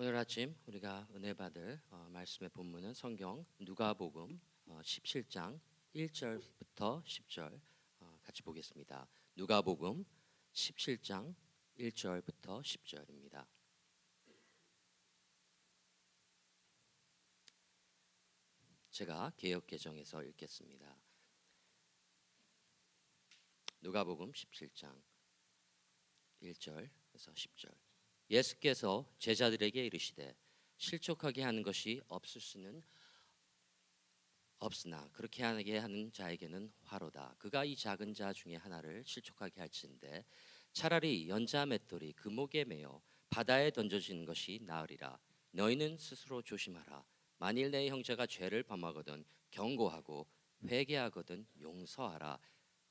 오늘 아침 우리가 은혜 받을 말씀의 본문은 성경 누가복음 17장 1절부터 10절 같이 보겠습니다. 누가복음 17장 1절부터 10절입니다. 제가 개역개정에서 읽겠습니다. 누가복음 17장 1절에서 10절. 예수께서 제자들에게 이르시되 실족하게 하는 것이 없을 수는 없으나 그렇게 하게 하는 자에게는 화로다. 그가 이 작은 자 중에 하나를 실족하게 할진대 차라리 연자 맷돌이 그 목에 매어 바다에 던져지는 것이 나으리라. 너희는 스스로 조심하라. 만일 내 형제가 죄를 범하거든 경고하고 회개하거든 용서하라.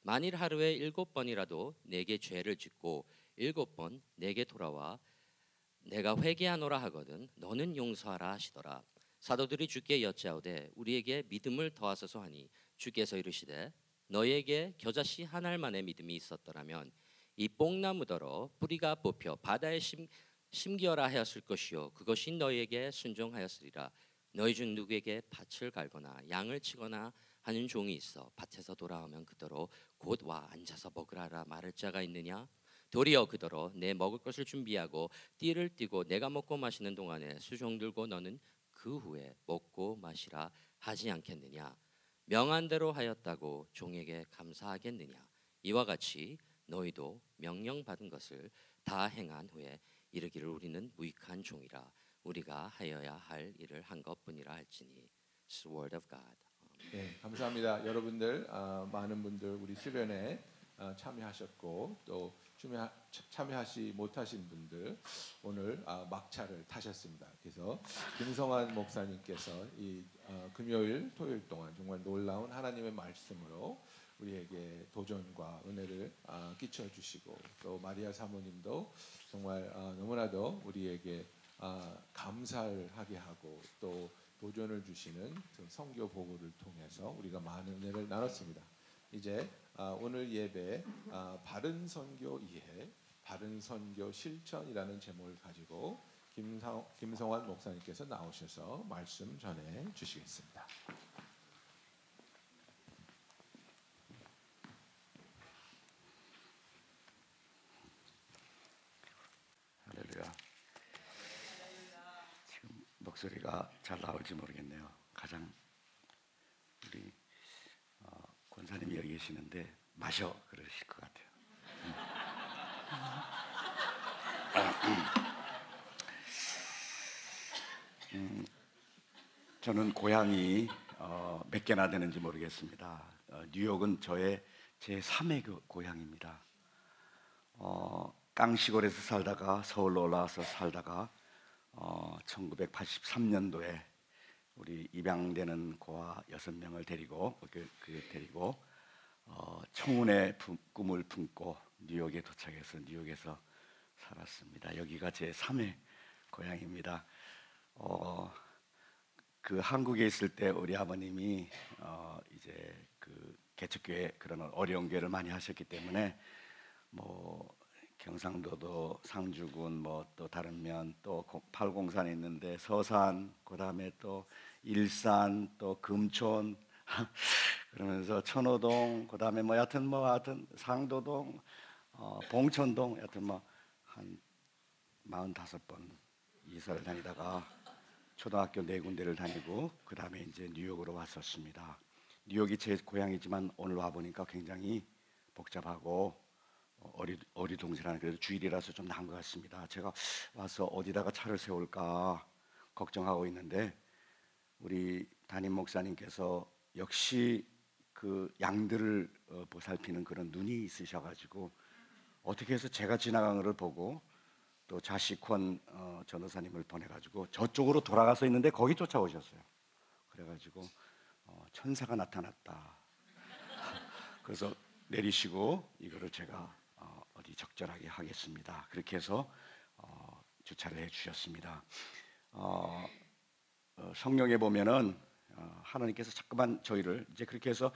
만일 하루에 7번이라도 내게 죄를 짓고 7번 내게 돌아와 내가 회개하노라 하거든 너는 용서하라 하시더라. 사도들이 주께 여짜오되 우리에게 믿음을 더하소서 하니 주께서 이르시되 너희에게 겨자씨 한 알만의 믿음이 있었더라면 이 뽕나무더러 뿌리가 뽑혀 바다에 심기어라 하였을 것이요 그것이 너희에게 순종하였으리라. 너희 중 누구에게 밭을 갈거나 양을 치거나 하는 종이 있어 밭에서 돌아오면 그더러 곧 와 앉아서 먹으라라 말할 자가 있느냐? 도리어 그더러 내 먹을 것을 준비하고 띠를 띠고 내가 먹고 마시는 동안에 수종 들고 너는 그 후에 먹고 마시라 하지 않겠느냐? 명한 대로 하였다고 종에게 감사하겠느냐? 이와 같이 너희도 명령받은 것을 다 행한 후에 이르기를 우리는 무익한 종이라 우리가 하여야 할 일을 한 것뿐이라 할지니. It's the word of God. 네, 감사합니다. 여러분들 많은 분들 우리 수련에 참여하셨고 또 참여하지 못하신 분들 오늘 막차를 타셨습니다. 그래서 김성환 목사님께서 이 금요일 토요일 동안 정말 놀라운 하나님의 말씀으로 우리에게 도전과 은혜를 끼쳐주시고 또 마리아 사모님도 정말 너무나도 우리에게 감사를 하게 하고 또 도전을 주시는 그 선교 보고를 통해서 우리가 많은 은혜를 나눴습니다. 이제 오늘 예배 바른 선교 이해, 바른 선교 실천이라는 제목을 가지고 김성환 목사님께서 나오셔서 말씀 전해 주시겠습니다. 할렐루야. 지금 목소리가 잘 나올지 모르겠네요. 가장 우리 권사님이 여기 계시는데 마셔 그러실 것 같아요. 저는 고향이 몇 개나 되는지 모르겠습니다. 뉴욕은 저의 제3의 고향입니다. 깡시골에서 살다가 서울로 올라와서 살다가 1983년도에 우리 입양되는 고아 6명을 데리고 청혼의 꿈을 품고 뉴욕에 도착해서 뉴욕에서 살았습니다. 여기가 제 3의 고향입니다. 그 한국에 있을 때 우리 아버님이 이제 그 개척교회 그런 어려운 교회를 많이 하셨기 때문에 뭐 경상도도 상주군 뭐 또 다른 면 또 팔공산에 있는데 서산 그다음에 또 일산 또 금촌 그러면서 천호동 그다음에 뭐 여튼 상도동 봉천동 여튼 뭐 한 45번 이사를 다니다가 초등학교 4군데를 다니고 그다음에 이제 뉴욕으로 왔었습니다. 뉴욕이 제 고향이지만 오늘 와 보니까 굉장히 복잡하고 어리둥절한 그래도 주일이라서 좀 나은 것 같습니다. 제가 와서 어디다가 차를 세울까 걱정하고 있는데 우리 담임 목사님께서 역시 그 양들을 보살피는 그런 눈이 있으셔가지고 어떻게 해서 제가 지나간 걸 보고 또 자식권 전도사님을 보내가지고 저쪽으로 돌아가서 있는데 거기 쫓아오셨어요. 그래가지고 천사가 나타났다. 그래서 내리시고 이거를 제가 어디 적절하게 하겠습니다. 그렇게 해서 주차를 해주셨습니다. 성경에 보면은 하나님께서 자꾸만 저희를 이제 그렇게 해서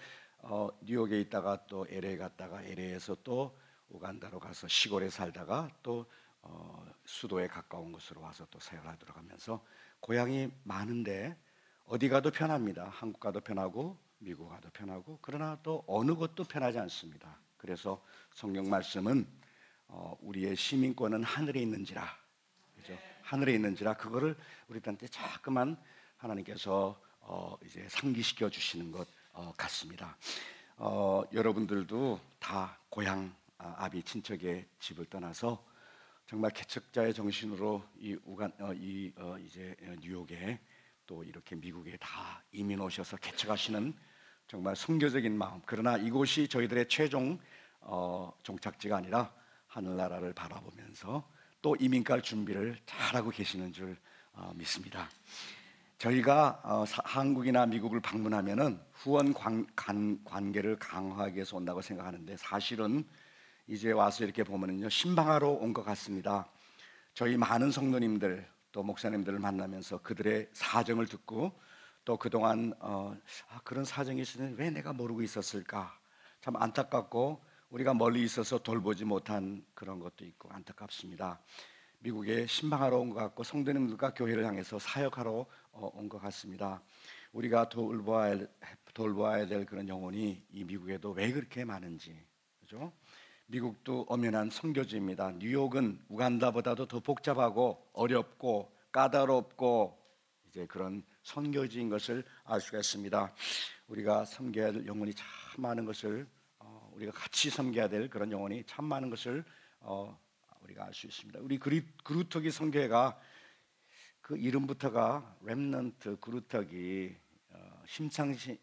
뉴욕에 있다가 또 LA 갔다가 LA에서 또 우간다로 가서 시골에 살다가 또 수도에 가까운 곳으로 와서 또 생활하러 들어가면서 고향이 많은데 어디 가도 편합니다. 한국 가도 편하고 미국 가도 편하고, 그러나 또 어느 곳도 편하지 않습니다. 그래서 성경 말씀은 우리의 시민권은 하늘에 있는지라, 그죠? 하늘에 있는지라, 그거를 우리한테 자꾸만 하나님께서 이제 상기시켜 주시는 것 같습니다. 여러분들도 다 고향 아비 친척의 집을 떠나서 정말 개척자의 정신으로 이제 뉴욕에 또 이렇게 미국에 다 이민 오셔서 개척하시는 정말 선교적인 마음, 그러나 이곳이 저희들의 최종 종착지가 아니라 하늘나라를 바라보면서 또 이민 갈 준비를 잘하고 계시는 줄 믿습니다. 저희가 한국이나 미국을 방문하면은 후원 관계를 강화하기 위해서 온다고 생각하는데, 사실은 이제 와서 이렇게 보면은요, 신방하러 온 것 같습니다. 저희 많은 성도님들 또 목사님들을 만나면서 그들의 사정을 듣고, 또 그동안 그런 사정이 있으면 왜 내가 모르고 있었을까, 참 안타깝고 우리가 멀리 있어서 돌보지 못한 그런 것도 있고 안타깝습니다. 미국에 신방하러 온 것 같고 성도님들과 교회를 향해서 사역하러 온 것 같습니다. 우리가 돌봐야 될 그런 영혼이 이 미국에도 왜 그렇게 많은지, 그죠? 미국도 엄연한 선교지입니다. 뉴욕은 우간다보다도 더 복잡하고 어렵고 까다롭고 이제 그런 선교지인 것을 알 수가 있습니다. 우리가 섬겨야 될 영혼이 참 많은 것을, 우리가 같이 섬겨야 될 그런 영혼이 참 많은 것을 우리가 알 수 있습니다. 우리 그루터기 선교회가 그 이름부터가 램넌트 그루터기,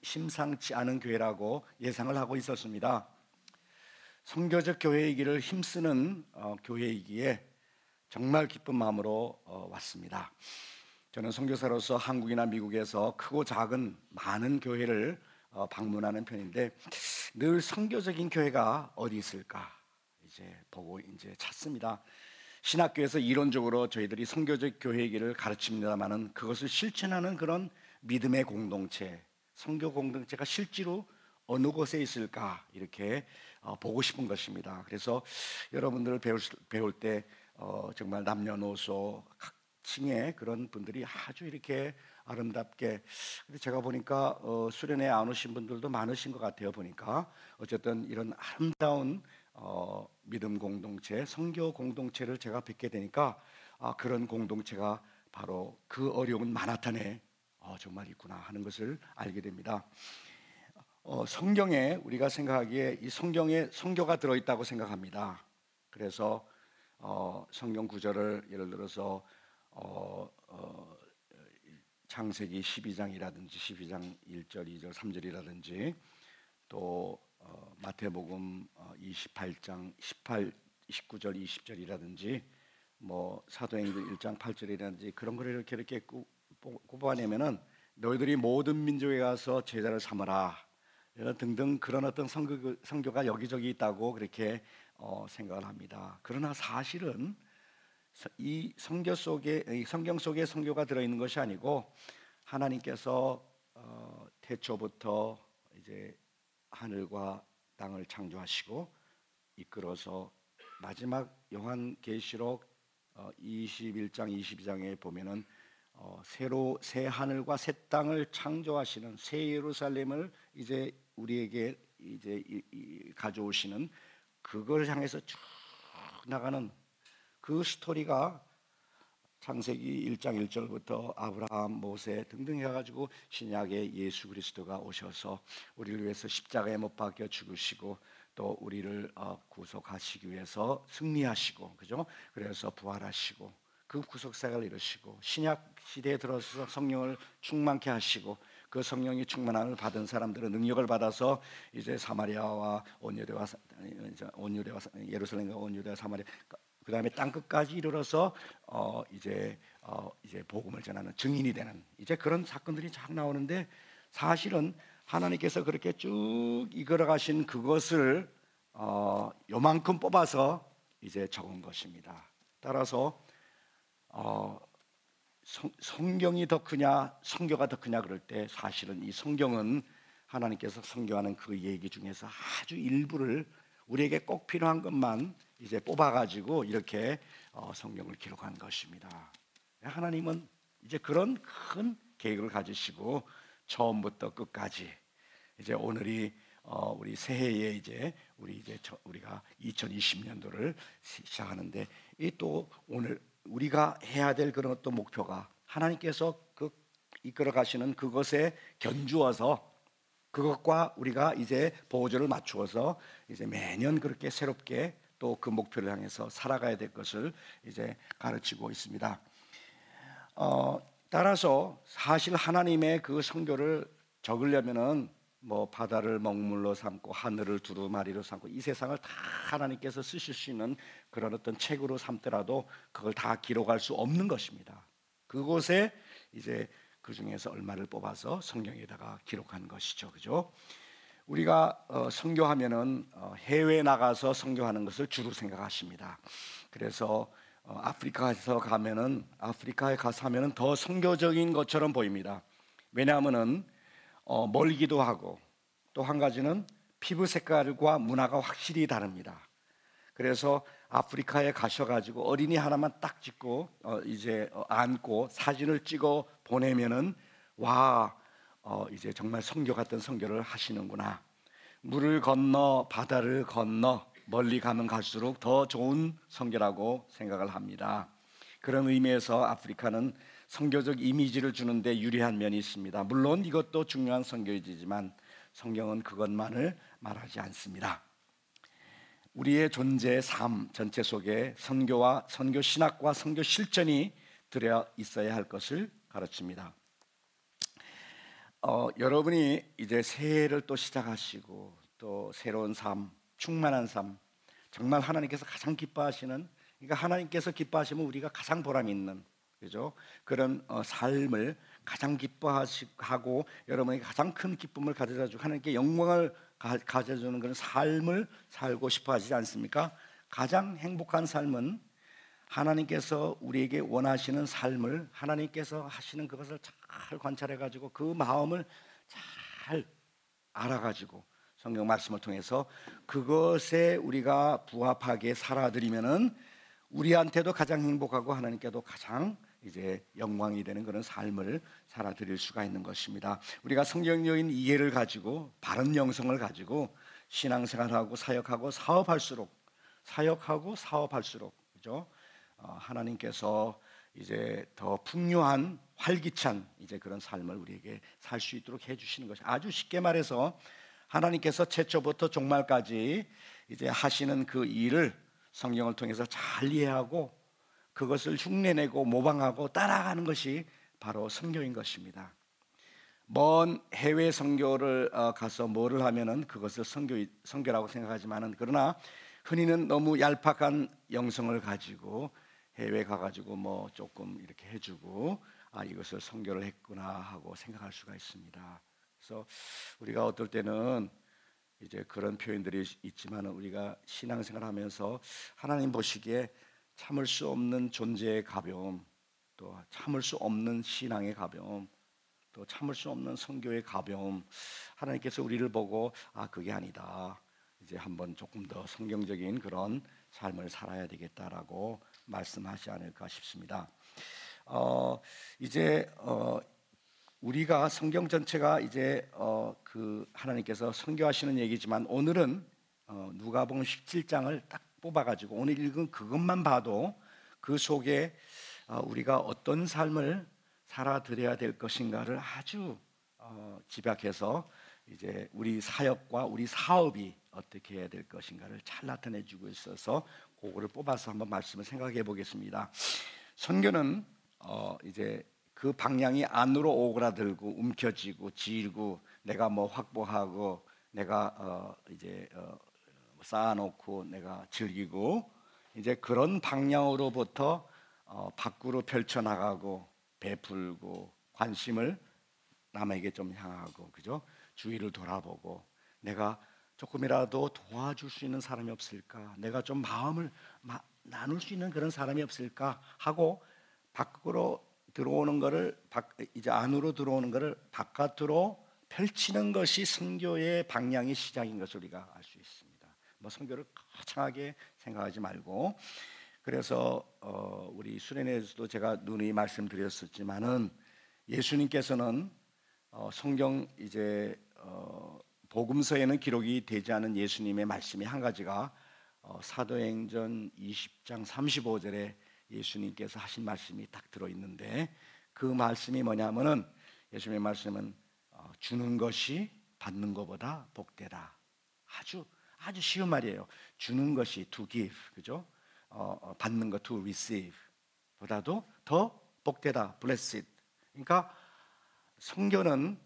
심상치 않은 교회라고 예상을 하고 있었습니다. 선교적 교회이기를 힘쓰는 교회이기에 정말 기쁜 마음으로 왔습니다. 저는 선교사로서 한국이나 미국에서 크고 작은 많은 교회를 방문하는 편인데, 늘 선교적인 교회가 어디 있을까 이제 보고 이제 찾습니다. 신학교에서 이론적으로 저희들이 선교적 교회이기를 가르칩니다만은, 그것을 실천하는 그런 믿음의 공동체, 선교 공동체가 실제로 어느 곳에 있을까 이렇게 보고 싶은 것입니다. 그래서 여러분들을 배울 때 정말 남녀노소 각 층의 그런 분들이 아주 이렇게 아름답게, 근데 제가 보니까 수련회에 안 오신 분들도 많으신 것 같아요. 보니까 어쨌든 이런 아름다운 믿음 공동체, 선교 공동체를 제가 뵙게 되니까, 아, 그런 공동체가 바로 그 어려운 마나탄에 정말 있구나 하는 것을 알게 됩니다. 성경에 우리가 생각하기에 이 성경에 선교가 들어있다고 생각합니다. 그래서 성경 구절을 예를 들어서 창세기 12장이라든지 12장 1절, 2절, 3절이라든지 또 마태복음 28장 18, 19절, 20절이라든지 뭐 사도행전 1장 8절이라든지 그런 걸 이렇게 꼽아내면은 너희들이 모든 민족에 가서 제자를 삼아라 등등 그런 어떤 선교가 여기저기 있다고 그렇게 생각을 합니다. 그러나 사실은 이 성경 속에 선교가 들어있는 것이 아니고, 하나님께서 태초부터 이제 하늘과 땅을 창조하시고 이끌어서 마지막 요한계시록 21장 22장에 보면은 새 하늘과 새 땅을 창조하시는 새 예루살렘을 이제 우리에게 이제 가져오시는, 그걸 향해서 쭉 나가는 그 스토리가 창세기 1장 1절부터 아브라함, 모세 등등 해가지고 신약의 예수 그리스도가 오셔서 우리를 위해서 십자가에 못 박혀 죽으시고, 또 우리를 구속하시기 위해서 승리하시고, 그죠? 그래서 부활하시고 그 구속사역을 이루시고, 신약 시대에 들어서 성령을 충만케 하시고, 그 성령이 충만함을 받은 사람들은 능력을 받아서 이제 사마리아와 온유대와 예루살렘과 온유대와 사마리아, 그 다음에 땅 끝까지 이르러서 이제 복음을 전하는 증인이 되는 이제 그런 사건들이 쫙 나오는데, 사실은 하나님께서 그렇게 쭉 이끌어가신 그것을 요만큼 뽑아서 이제 적은 것입니다. 따라서 성경이 더 크냐 선교가 더 크냐 그럴 때, 사실은 이 성경은 하나님께서 선교하는 그 얘기 중에서 아주 일부를 우리에게 꼭 필요한 것만 이제 뽑아가지고 이렇게 성경을 기록한 것입니다. 하나님은 이제 그런 큰 계획을 가지시고 처음부터 끝까지 이제 오늘이 우리 새해에 이제 우리가 2020년도를 시작하는데, 이 또 오늘 우리가 해야 될 그런 어떤 목표가 하나님께서 그 이끌어 가시는 그것에 견주어서 그것과 우리가 이제 보조를 맞추어서 이제 매년 그렇게 새롭게 또 그 목표를 향해서 살아가야 될 것을 이제 가르치고 있습니다. 따라서 사실 하나님의 그 선교를 적으려면은 뭐 바다를 먹물로 삼고 하늘을 두루마리로 삼고 이 세상을 다 하나님께서 쓰실 수 있는 그런 어떤 책으로 삼더라도 그걸 다 기록할 수 없는 것입니다. 그곳에 이제 그 중에서 얼마를 뽑아서 성경에다가 기록한 것이죠, 그죠? 우리가 선교하면은 해외 나가서 선교하는 것을 주로 생각하십니다. 그래서 아프리카에서 가면은 아프리카에 가서 하면은 더 선교적인 것처럼 보입니다. 왜냐하면은 멀기도 하고 또 한 가지는 피부 색깔과 문화가 확실히 다릅니다. 그래서 아프리카에 가셔가지고 어린이 하나만 딱 찍고 이제 안고 사진을 찍어 보내면은 와 이제 정말 선교 같은 선교를 하시는구나. 물을 건너 바다를 건너 멀리 가면 갈수록 더 좋은 선교라고 생각을 합니다. 그런 의미에서 아프리카는 선교적 이미지를 주는데 유리한 면이 있습니다. 물론 이것도 중요한 선교이지만 성경은 그것만을 말하지 않습니다. 우리의 존재의 삶 전체 속에 선교와 선교 신학과 선교 실천이 들어 있어야 할 것을 가르칩니다. 여러분이 이제 새해를 또 시작하시고 또 새로운 삶, 충만한 삶, 정말 하나님께서 가장 기뻐하시는, 그러니까 하나님께서 기뻐하시면 우리가 가장 보람 있는, 그죠? 그런 삶을 가장 기뻐하시고 여러분에게 가장 큰 기쁨을 가져다주고 하나님께 영광을 가져주는 그런 삶을 살고 싶어 하시지 않습니까? 가장 행복한 삶은 하나님께서 우리에게 원하시는 삶을 하나님께서 하시는 그것을 잘 관찰해가지고 그 마음을 잘 알아가지고 성경 말씀을 통해서 그것에 우리가 부합하게 살아들이면은 우리한테도 가장 행복하고 하나님께도 가장 이제 영광이 되는 그런 삶을 살아드릴 수가 있는 것입니다. 우리가 성경적인 이해를 가지고 바른 영성을 가지고 신앙생활하고 사역하고 사업할수록 그죠? 하나님께서 이제 더 풍요한 활기찬 이제 그런 삶을 우리에게 살 수 있도록 해주시는 것이, 아주 쉽게 말해서 하나님께서 최초부터 종말까지 이제 하시는 그 일을 성경을 통해서 잘 이해하고 그것을 흉내내고 모방하고 따라가는 것이 바로 선교인 것입니다. 먼 해외 선교를 가서 뭐를 하면은 그것을 선교라고 생각하지만은, 그러나 흔히는 너무 얄팍한 영성을 가지고 해외 가가지고 뭐 조금 이렇게 해주고 아 이것을 선교를 했구나 하고 생각할 수가 있습니다. 그래서 우리가 어떨 때는 이제 그런 표현들이 있지만 우리가 신앙생활하면서 하나님 보시기에 참을 수 없는 존재의 가벼움, 또 참을 수 없는 신앙의 가벼움, 또 참을 수 없는 선교의 가벼움, 하나님께서 우리를 보고 아 그게 아니다, 이제 한번 조금 더 성경적인 그런 삶을 살아야 되겠다라고 말씀하지 않을까 싶습니다. 이제 우리가 성경 전체가 이제 그 하나님께서 선교하시는 얘기지만 오늘은 누가복음 17장을 딱 뽑아가지고 오늘 읽은 그것만 봐도 그 속에 우리가 어떤 삶을 살아들여야 될 것인가를 아주 집약해서 이제 우리 사역과 우리 사업이 어떻게 해야 될 것인가를 잘 나타내주고 있어서 그거를 뽑아서 한번 말씀을 생각해 보겠습니다. 선교는 이제 그 방향이 안으로 오그라들고 움켜쥐고 질고 내가 뭐 확보하고 내가 이제 쌓아놓고 내가 즐기고 이제 그런 방향으로부터 밖으로 펼쳐나가고 베풀고 관심을 남에게 좀 향하고, 그죠? 주위를 돌아보고 내가 조금이라도 도와줄 수 있는 사람이 없을까, 내가 좀 마음을 나눌 수 있는 그런 사람이 없을까 하고 밖으로 들어오는 거를 이제 안으로 들어오는 거를 바깥으로 펼치는 것이 선교의 방향이 시작인 것을 우리가 알 수 있습니다. 뭐 선교를 거창하게 생각하지 말고 그래서 우리 수련회에서도 제가 누누이 말씀드렸었지만은 예수님께서는 성경 이제 복음서에는 기록이 되지 않은 예수님의 말씀이 한 가지가 사도행전 20장 35절에 예수님께서 하신 말씀이 딱 들어있는데, 그 말씀이 뭐냐면은 예수님의 말씀은 주는 것이 받는 것보다 복되다. 아주 쉬운 말이에요. 주는 것이 to give, 그죠? 받는 것 to receive 보다도 더 복되다, blessed. 그러니까 성경은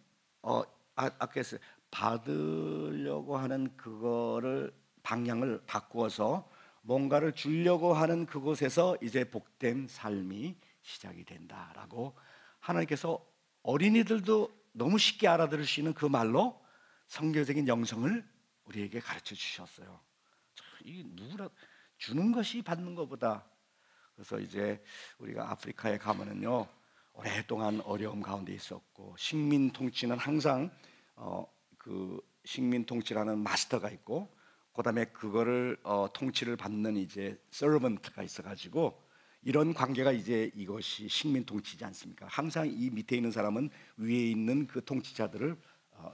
아까 했어요. 받으려고 하는 그거를 방향을 바꾸어서 뭔가를 주려고 하는 그곳에서 이제 복된 삶이 시작이 된다라고 하나님께서 어린이들도 너무 쉽게 알아들을 수 있는 그 말로 성경적인 영성을 우리에게 가르쳐 주셨어요. 이 누구라 주는 것이 받는 것보다. 그래서 이제 우리가 아프리카에 가면은요, 오랫동안 어려움 가운데 있었고, 식민 통치는 항상 그 식민 통치라는 마스터가 있고, 그다음에 그거를 통치를 받는 이제 서번트가 있어가지고 이런 관계가 이제 이것이 식민 통치지 않습니까? 항상 이 밑에 있는 사람은 위에 있는 그 통치자들을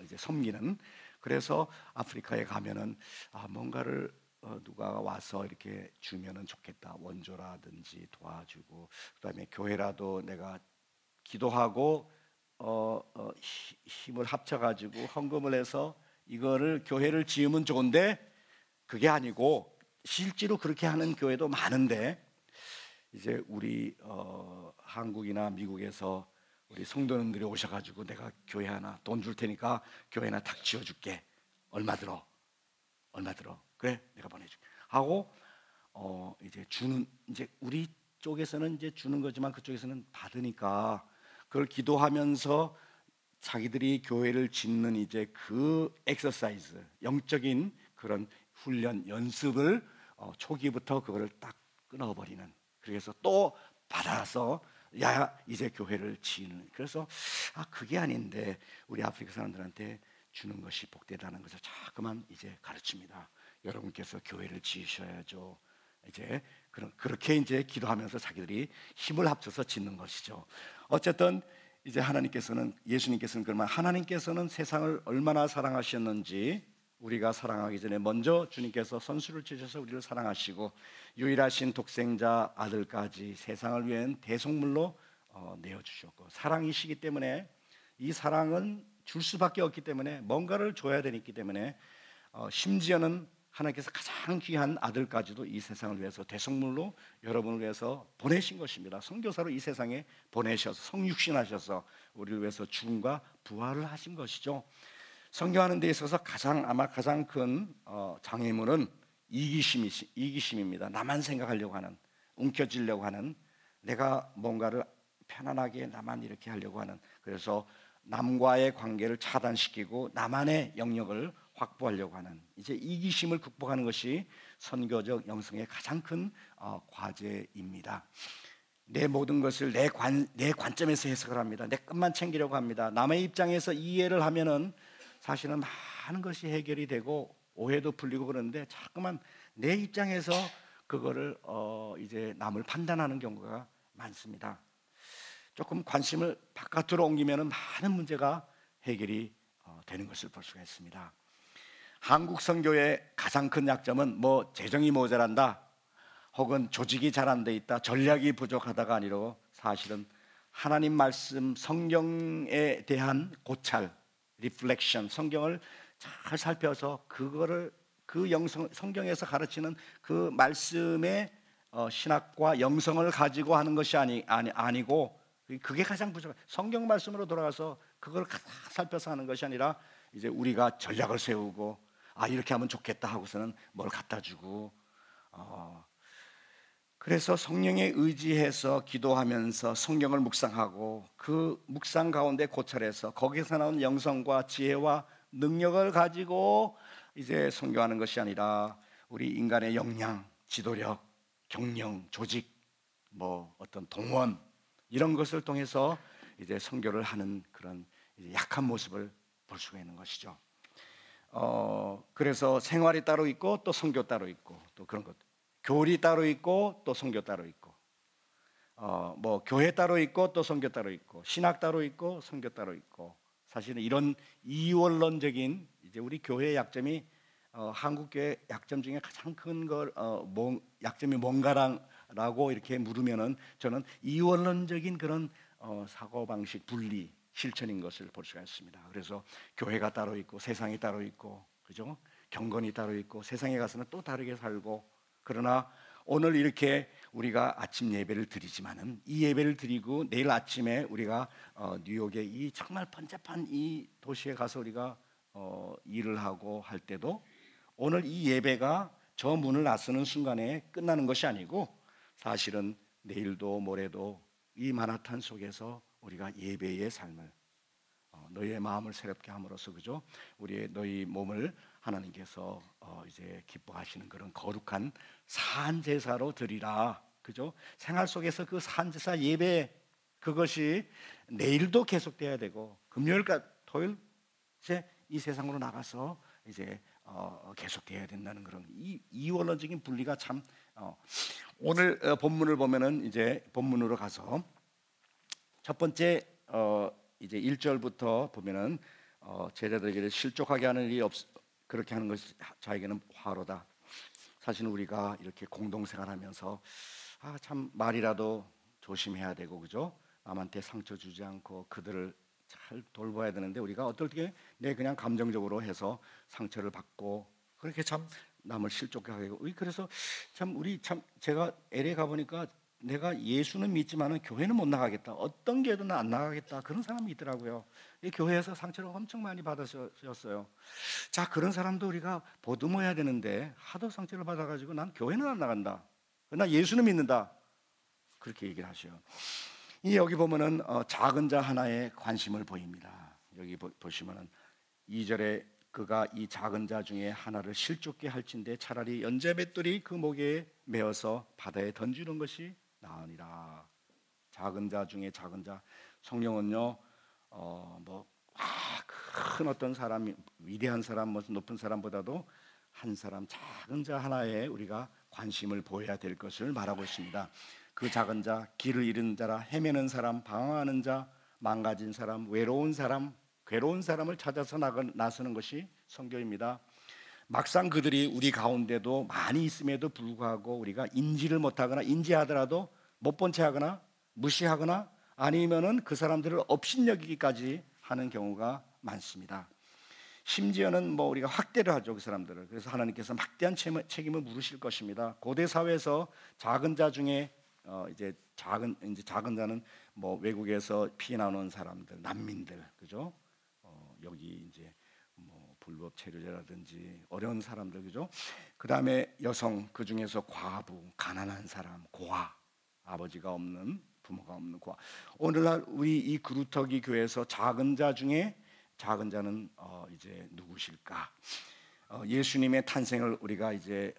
이제 섬기는. 그래서 아프리카에 가면은 뭔가를 누가 와서 이렇게 주면은 좋겠다, 원조라든지 도와주고, 그다음에 교회라도 내가 기도하고 힘을 합쳐가지고 헌금을 해서 이거를 교회를 지으면 좋은데 그게 아니고 실제로 그렇게 하는 교회도 많은데, 이제 우리 한국이나 미국에서 우리 성도님들이 오셔가지고 내가 교회 하나 돈 줄 테니까 교회 하나 탁 지어줄게, 얼마 들어 그래 내가 보내줄게 하고 이제 주는, 이제 우리 쪽에서는 이제 주는 거지만 그쪽에서는 받으니까 그걸 기도하면서 자기들이 교회를 짓는 이제 그 엑서사이즈, 영적인 그런 훈련 연습을 초기부터 그거를 딱 끊어버리는. 그래서 또 받아서 야 이제 교회를 지는. 그래서 그게 아닌데 우리 아프리카 사람들한테 주는 것이 복되다는 것을 자꾸만 이제 가르칩니다. 여러분께서 교회를 지으셔야죠. 이제 그렇게 이제 기도하면서 자기들이 힘을 합쳐서 짓는 것이죠. 어쨌든 이제 예수님께서는 그러면 하나님께서는 세상을 얼마나 사랑하셨는지, 우리가 사랑하기 전에 먼저 주님께서 선수를 치셔서 우리를 사랑하시고 유일하신 독생자 아들까지 세상을 위한 대속물로 내어주셨고, 사랑이시기 때문에 이 사랑은 줄 수밖에 없기 때문에 뭔가를 줘야 되기 때문에 심지어는 하나님께서 가장 귀한 아들까지도 이 세상을 위해서 대속물로 여러분을 위해서 보내신 것입니다. 선교사로 이 세상에 보내셔서 성육신하셔서 우리를 위해서 죽음과 부활을 하신 것이죠. 선교하는 데 있어서 가장 큰 장애물은 이기심입니다. 나만 생각하려고 하는, 움켜쥐려고 하는, 내가 뭔가를 편안하게 나만 이렇게 하려고 하는, 그래서 남과의 관계를 차단시키고 나만의 영역을 확보하려고 하는 이제 이기심을 극복하는 것이 선교적 영성의 가장 큰 과제입니다. 내 모든 것을 내 관점에서 해석을 합니다. 내 것만 챙기려고 합니다. 남의 입장에서 이해를 하면은 사실은 많은 것이 해결이 되고 오해도 풀리고 그러는데, 자꾸만 내 입장에서 그거를 이제 남을 판단하는 경우가 많습니다. 조금 관심을 바깥으로 옮기면은 많은 문제가 해결이 되는 것을 볼 수가 있습니다. 한국 선교의 가장 큰 약점은 재정이 모자란다, 혹은 조직이 잘 안 돼 있다, 전략이 부족하다가 아니라 사실은 하나님 말씀, 성경에 대한 고찰, 리플렉션, 성경을 잘 살펴서 그거를 그 영성, 성경에서 가르치는 그 말씀의 신학과 영성을 가지고 하는 것이 아니고 그게 가장 부족해. 성경 말씀으로 돌아가서 그걸 살펴서 하는 것이 아니라 이제 우리가 전략을 세우고 이렇게 하면 좋겠다 하고서는 뭘 갖다 주고 그래서 성령에 의지해서 기도하면서 성경을 묵상하고 그 묵상 가운데 고찰해서 거기서 나온 영성과 지혜와 능력을 가지고 이제 선교하는 것이 아니라 우리 인간의 역량, 지도력, 경영, 조직, 어떤 동원 이런 것을 통해서 이제 선교를 하는 그런 이제 약한 모습을 볼 수가 있는 것이죠. 그래서 생활이 따로 있고 또 선교 따로 있고 또 그런 것. 교리 따로 있고 또 선교 따로 있고, 뭐 교회 따로 있고 또 선교 따로 있고, 신학 따로 있고 선교 따로 있고. 사실은 이런 이원론적인, 이제 우리 교회의 약점이 한국 교회 약점 중에 가장 큰 걸 약점이 뭔가라고 이렇게 물으면은 저는 이원론적인 그런 사고 방식 분리 실천인 것을 볼 수가 있습니다. 그래서 교회가 따로 있고 세상이 따로 있고, 그죠? 경건이 따로 있고 세상에 가서는 또 다르게 살고. 그러나 오늘 이렇게 우리가 아침 예배를 드리지만은 이 예배를 드리고 내일 아침에 우리가 뉴욕의 이 정말 번잡한 이 도시에 가서 우리가 일을 하고 할 때도 오늘 이 예배가 저 문을 나서는 순간에 끝나는 것이 아니고 사실은 내일도 모레도 이 마나탄 속에서 우리가 예배의 삶을, 너희의 마음을 새롭게 함으로써, 그죠? 우리의 너희 몸을 하나님께서 이제 기뻐하시는 그런 거룩한 산제사로 드리라, 그죠? 생활 속에서 그 산제사 예배, 그것이 내일도 계속돼야 되고 금요일과 토요일 이제 이 세상으로 나가서 이제 계속돼야 된다는 그런 이 이원론적인 분리가 참 오늘 본문을 보면은 이제 본문으로 가서 첫 번째 이제 1절부터 보면은 제자들에게 실족하게 하는 일이 그렇게 하는 것이 자에게는 화로다. 사실은 우리가 이렇게 공동생활하면서 참 말이라도 조심해야 되고, 그죠? 남한테 상처 주지 않고 그들을 잘 돌봐야 되는데 우리가 어떻게 내 그냥 감정적으로 해서 상처를 받고 그렇게 참 남을 실족하게 하고. 그래서 참 우리 참 제가 LA 가보니까 내가 예수는 믿지만은 교회는 못 나가겠다, 어떤 교회든 안 나가겠다 그런 사람이 있더라고요. 이 교회에서 상처를 엄청 많이 받으셨어요. 자, 그런 사람도 우리가 보듬어야 되는데 하도 상처를 받아가지고 난 교회는 안 나간다, 그러나 예수는 믿는다, 그렇게 얘기를 하셔요. 이 여기 보면은 작은 자 하나에 관심을 보입니다. 여기 보시면은 2절에 그가 이 작은 자 중에 하나를 실족게 할진대 차라리 연자 맷돌이 그 목에 메어서 바다에 던지는 것이 나으니라. 작은 자 중에 작은 자. 성령은요, 큰 어떤 사람, 위대한 사람, 무슨 높은 사람보다도 한 사람, 작은 자 하나에 우리가 관심을 보여야 될 것을 말하고 있습니다. 그 작은 자, 길을 잃은 자라, 헤매는 사람, 방황하는 자, 망가진 사람, 외로운 사람, 괴로운 사람을 찾아서 나서는 것이 선교입니다. 막상 그들이 우리 가운데도 많이 있음에도 불구하고 우리가 인지를 못하거나 인지하더라도 못 본 채 하거나 무시하거나 아니면은 그 사람들을 업신여기기까지 하는 경우가 많습니다. 심지어는 뭐 우리가 학대를 하죠, 그 사람들을. 그래서 하나님께서 막대한 책임을 물으실 것입니다. 고대 사회에서 작은 자 중에 작은 자는 뭐 외국에서 피해 나오는 사람들, 난민들, 그죠? 여기 이제 뭐 불법 체류자라든지 어려운 사람들, 그죠? 그 다음에 여성, 그 중에서 과부, 가난한 사람, 고아, 아버지가 없는, 부모가 없는 고아. 오늘날 우리 이 그루터기 교회에서 작은 자 중에 작은 자는 이제 누구실까? 예수님의 탄생을 우리가 이제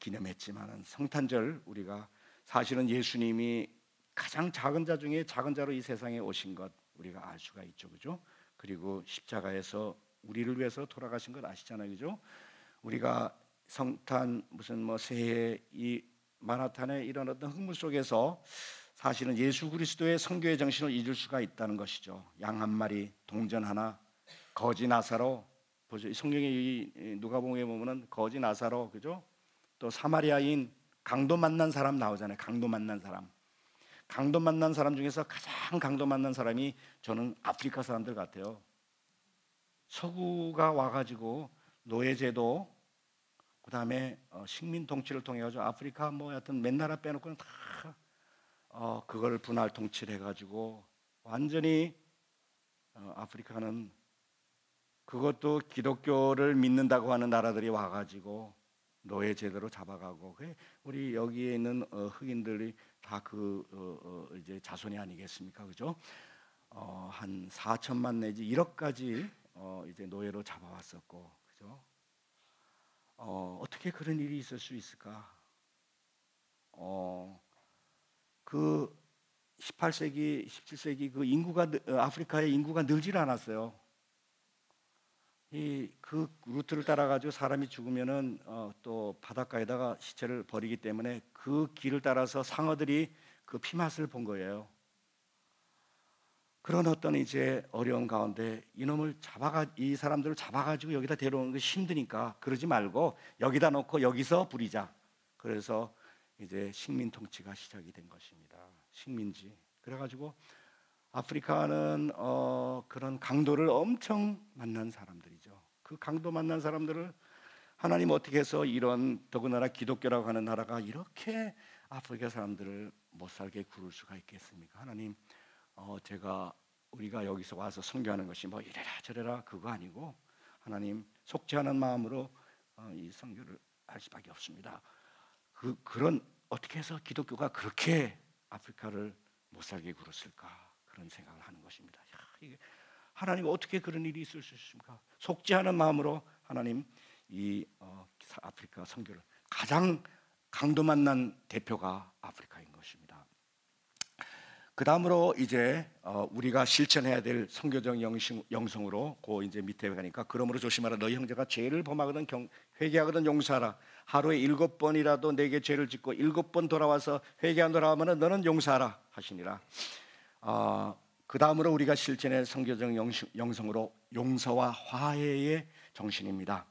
기념했지만 성탄절 우리가 사실은 예수님이 가장 작은 자 중에 작은 자로 이 세상에 오신 것 우리가 알 수가 있죠, 그죠? 그리고 십자가에서 우리를 위해서 돌아가신 것 아시잖아요, 그죠? 우리가 성탄 무슨 뭐 새해 이 마나탄에 이런 어떤 흥분 속에서 사실은 예수 그리스도의 선교의 정신을 잊을 수가 있다는 것이죠. 양 한 마리, 동전 하나, 거지 나사로, 보죠? 성경에 이 누가복음에 보면은 거지 나사로, 그죠? 또 사마리아인, 강도 만난 사람 나오잖아요. 강도 만난 사람 중에서 가장 강도 만난 사람이 저는 아프리카 사람들 같아요. 서구가 와가지고 노예제도, 그 다음에 식민 통치를 통해가지고 아프리카 뭐 하여튼 맨 나라 빼놓고는 다 그걸 분할 통치를 해가지고 완전히 아프리카는 그것도 기독교를 믿는다고 하는 나라들이 와가지고 노예 제대로 잡아가고, 우리 여기에 있는 흑인들이 다 이제 자손이 아니겠습니까, 그죠? 한 4천만 내지 1억까지 이제 노예로 잡아왔었고, 그죠? 어떻게 그런 일이 있을 수 있을까? 그 18세기, 17세기 그 인구가 아프리카의 인구가 늘질 않았어요. 그 루트를 따라가지고 사람이 죽으면은 또 바닷가에다가 시체를 버리기 때문에 그 길을 따라서 상어들이 그 피맛을 본 거예요. 그런 어떤 이제 어려운 가운데 이놈을 이 사람들을 잡아가지고 여기다 데려오는 게 힘드니까 그러지 말고 여기다 놓고 여기서 부리자. 그래서 이제 식민 통치가 시작이 된 것입니다. 식민지. 그래가지고 아프리카는 그런 강도를 엄청 만난 사람들이죠. 그 강도 만난 사람들을 하나님 어떻게 해서 이런 더군다나 기독교라고 하는 나라가 이렇게 아프리카 사람들을 못 살게 구를 수가 있겠습니까? 하나님, 우리가 여기서 와서 선교하는 것이 뭐 이래라 저래라 그거 아니고 하나님 속죄하는 마음으로 이 선교를 할 수밖에 없습니다. 그런 어떻게 해서 기독교가 그렇게 아프리카를 못 살게 굴었을까 그런 생각을 하는 것입니다. 야, 이게 하나님 어떻게 그런 일이 있을 수 있습니까? 속죄하는 마음으로 하나님 이 아프리카 선교를 가장 강도 만난 대표가 아프리카인 것입니다. 그 다음으로 이제 우리가 실천해야 될 선교적 영성으로 이제 밑에 가니까 그러므로 조심하라 너희 형제가 죄를 범하거든 회개하거든 용서하라 하루에 7번이라도 내게 죄를 짓고 7번 돌아와서 회개 안 돌아오면 너는 용서하라 하시니라. 그 다음으로 우리가 실천해야 될 선교적 영성으로 용서와 화해의 정신입니다.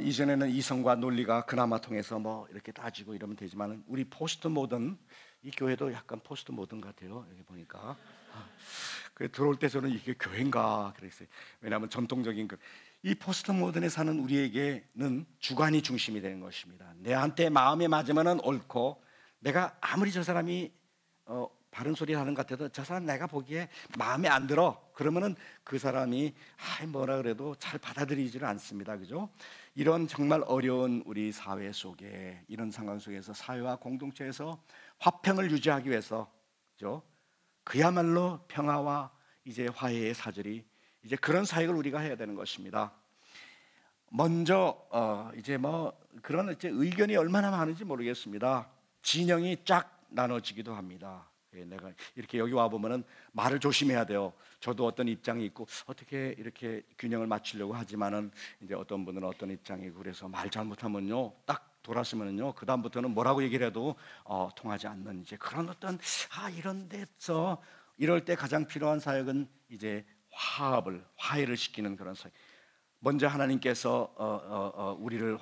이전에는 이성과 논리가 그나마 통해서 뭐 이렇게 따지고 이러면 되지만 우리 포스트 모던 이 교회도 약간 포스트 모던 같아요. 여기 보니까 들어올 때 저는 이게 교회인가 그랬어요. 왜냐하면 전통적인 이 포스트 모던에 사는 우리에게는 주관이 중심이 되는 것입니다. 내한테 마음에 맞으면 옳고 내가 아무리 저 사람이 바른 소리를 하는 것 같아도 저 사람 내가 보기에 마음에 안 들어 그러면은 그 사람이 뭐라 그래도 잘 받아들이지를 않습니다. 그죠? 이런 정말 어려운 우리 사회 속에 이런 상황 속에서 사회와 공동체에서 화평을 유지하기 위해서, 그죠? 그야말로 평화와 이제 화해의 사절이 이제 그런 사역을 우리가 해야 되는 것입니다. 먼저 이제 뭐 그런 이제 의견이 얼마나 많은지 모르겠습니다. 진영이 쫙 나눠지기도 합니다. 내가 이렇게 여기 와 보면은 말을 조심해야 돼요. 저도 어떤 입장이 있고 어떻게 이렇게 균형을 맞추려고 하지만은 이제 어떤 분은 어떤 입장이고 그래서 말 잘못하면요 딱 돌았으면은요 그 다음부터는 뭐라고 얘기를 해도 통하지 않는 이제 그런 어떤 이런 데서 이럴 때 가장 필요한 사역은 이제 화해를 시키는 그런 사역. 먼저 하나님께서 우리를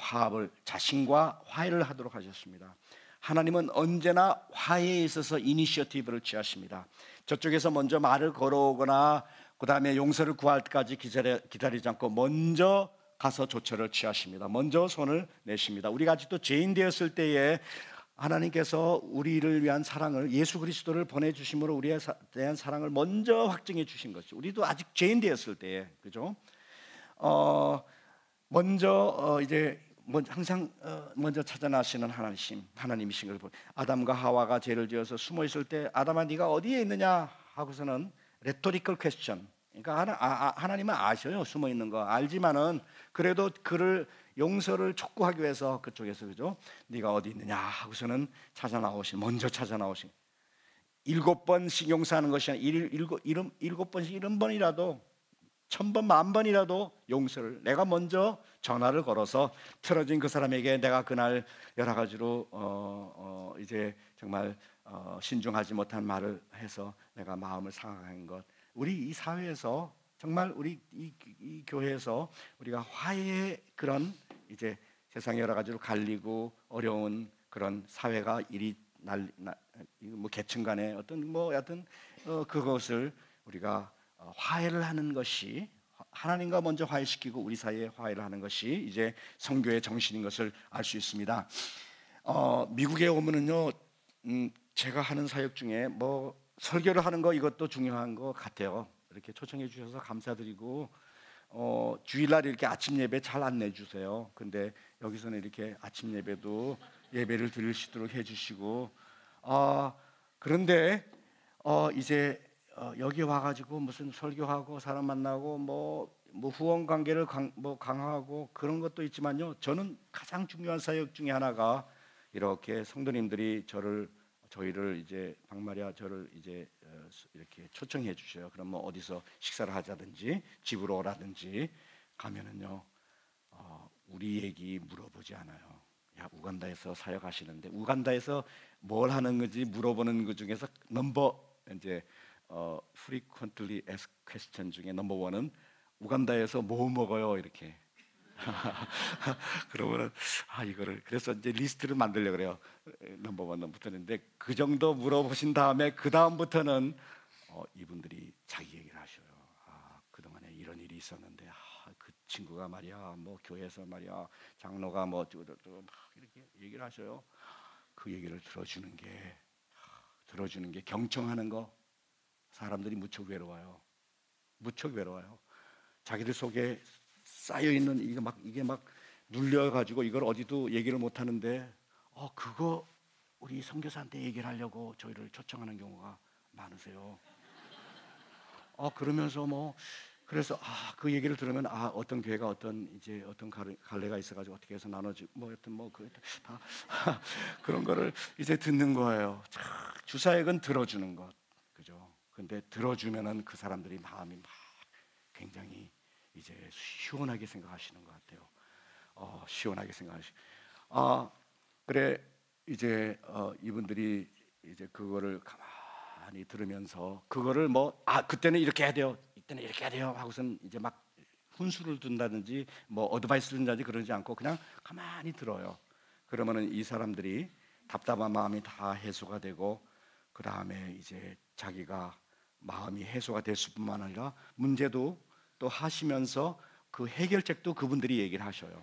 자신과 화해를 하도록 하셨습니다. 하나님은 언제나 화해에 있어서 이니셔티브를 취하십니다. 저쪽에서 먼저 말을 걸어오거나 그 다음에 용서를 구할 때까지 기다리지 않고 먼저 가서 조처를 취하십니다. 먼저 손을 내십니다. 우리가 아직도 죄인 되었을 때에 하나님께서 우리를 위한 사랑을 예수 그리스도를 보내주심으로 우리에 대한 사랑을 먼저 확증해 주신 것이죠. 우리도 아직 죄인 되었을 때에 그죠? 이제 항상 먼저 찾아나시는 하나님이신 걸 보고 아담과 하와가 죄를 지어서 숨어 있을 때 아담아 네가 어디에 있느냐 하고서는 레토리컬 퀘스천. 그러니까 하나님은 아셔요. 숨어 있는 거 알지만은 그래도 그를 용서를 촉구하기 위해서 그쪽에서 그죠? 네가 어디 있느냐 하고서는 먼저 찾아나오신 7번씩 용서하는 것이 아니라 7번씩 1번이라도 1000번, 10,000번이라도 용서를 내가 먼저 전화를 걸어서 틀어진 그 사람에게 내가 그날 여러 가지로 이제 정말 신중하지 못한 말을 해서 내가 마음을 상하는 것. 우리 이 사회에서 정말 우리 이 교회에서 우리가 화해의 그런 이제 세상 여러 가지로 갈리고 어려운 그런 사회가 계층 간의 그것을 우리가 화해를 하는 것이 하나님과 먼저 화해시키고 우리 사이에 화해를 하는 것이 이제 선교의 정신인 것을 알 수 있습니다. 미국에 오면은요, 제가 하는 사역 중에 뭐 설교를 하는 거 이것도 중요한 것 같아요. 이렇게 초청해 주셔서 감사드리고 주일날 이렇게 아침 예배 잘 안내 주세요. 근데 여기서는 이렇게 아침 예배도 예배를 드릴 수 있도록 해주시고 그런데 이제 여기 와가지고 무슨 설교하고 사람 만나고 뭐 후원 관계를 강화하고 그런 것도 있지만요. 저는 가장 중요한 사역 중에 하나가 이렇게 성도님들이 저희를 이제 박마리아 저를 이제 이렇게 초청해 주셔요. 그럼 뭐 어디서 식사를 하자든지 집으로 오라든지 가면은요, 우리 얘기 물어보지 않아요. 야, 우간다에서 사역하시는데 우간다에서 뭘 하는 건지 물어보는 것 중에서 frequently asked question 중에 넘버 1은 우간다에서 뭐 먹어요? 이렇게. 그러면은 이거를 그래서 이제 리스트를 만들려고 그래요. 넘버 1부터인데 그 정도 물어보신 다음에 그 다음부터는 이분들이 자기 얘기를 하셔요. 그동안에 이런 일이 있었는데 그 친구가 말이야 뭐 교회에서 말이야 장로가 뭐 이렇게 얘기를 하셔요. 그 얘기를 들어주는 게 경청하는 거 사람들이 무척 외로워요. 자기들 속에 쌓여 있는 이게 막 눌려 가지고 이걸 어디도 얘기를 못 하는데 그거 우리 선교사한테 얘기를 하려고 저희를 초청하는 경우가 많으세요. 그러면서 뭐 그래서 그 얘기를 들으면 어떤 교회가 어떤 갈래가 있어 가지고 어떻게 해서 나눠주 뭐 여튼 뭐 그 다 그런 거를 이제 듣는 거예요. 주사역은 들어주는 것. 그죠? 근데 들어주면은 그 사람들이 마음이 막 굉장히 이제 시원하게 생각하시는 것 같아요. 시원하게 생각하시고 그래 이제 이분들이 이제 그거를 가만히 들으면서 그거를 뭐 그때는 이렇게 해야 돼요, 이때는 이렇게 해야 돼요 하고선 이제 막 훈수를 둔다든지 뭐 어드바이스를 둔다든지 그러지 않고 그냥 가만히 들어요. 그러면은 이 사람들이 답답한 마음이 다 해소가 되고 그 다음에 이제 자기가 마음이 해소가 될 수뿐만 아니라 문제도 또 하시면서 그 해결책도 그분들이 얘기를 하셔요.